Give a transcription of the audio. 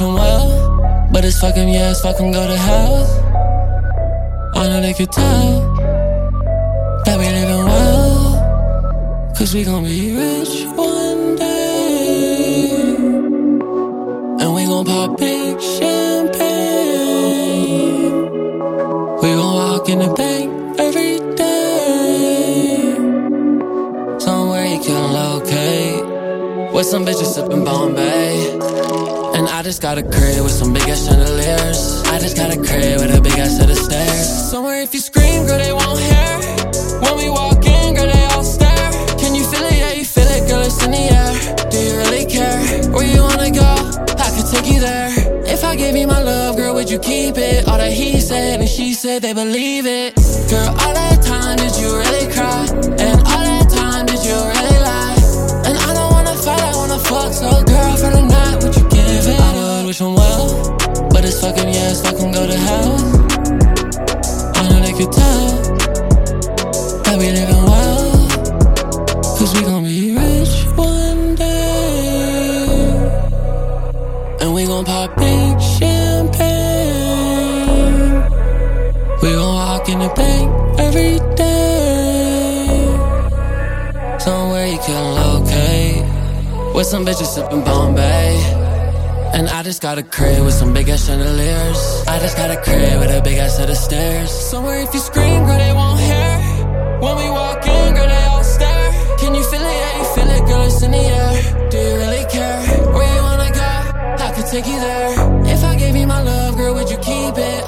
wish him well, but it's fuck him, yeah, it's fuck him, go to hell. I know they could tell that we living well, cause we gon' be rich one day, and we gon' pop big champagne. We gon' walk in the bank every day, somewhere you can locate, with some bitches sippin' Bombay. And I just got a crib with some big ass chandeliers. I just got a crib with a big ass set of stairs. Somewhere if you scream, girl, they won't hear. When we walk in, girl, they all stare. Can you feel it? Yeah, you feel it, girl, it's in the air. Do you really care? Where you wanna go? I could take you there. If I gave you my love, girl, would you keep it? All that he said and she said, they believe it. Girl, all that time, did you really cry? And all that time, did you really lie? And I don't wanna fight, I wanna fuck. So girl, for the night, would you I would wish him well, but it's fuck him, yeah, it's fuck him, go to hell. I know they could tell that we living well, cause we gon' be rich one day, and we gon' pop big champagne. We gon' walk in the bank every day, somewhere you can locate, with some bitches sippin' Bombay. And I just got a crib with some big ass chandeliers. I just got a crib with a big ass set of stairs. Somewhere if you scream, girl, they won't hear. When we walk in, girl, they all stare. Can you feel it? Yeah, you feel it, girl, it's in the air. Do you really care? Where you wanna go? I could take you there. If I gave you my love, girl, would you keep it?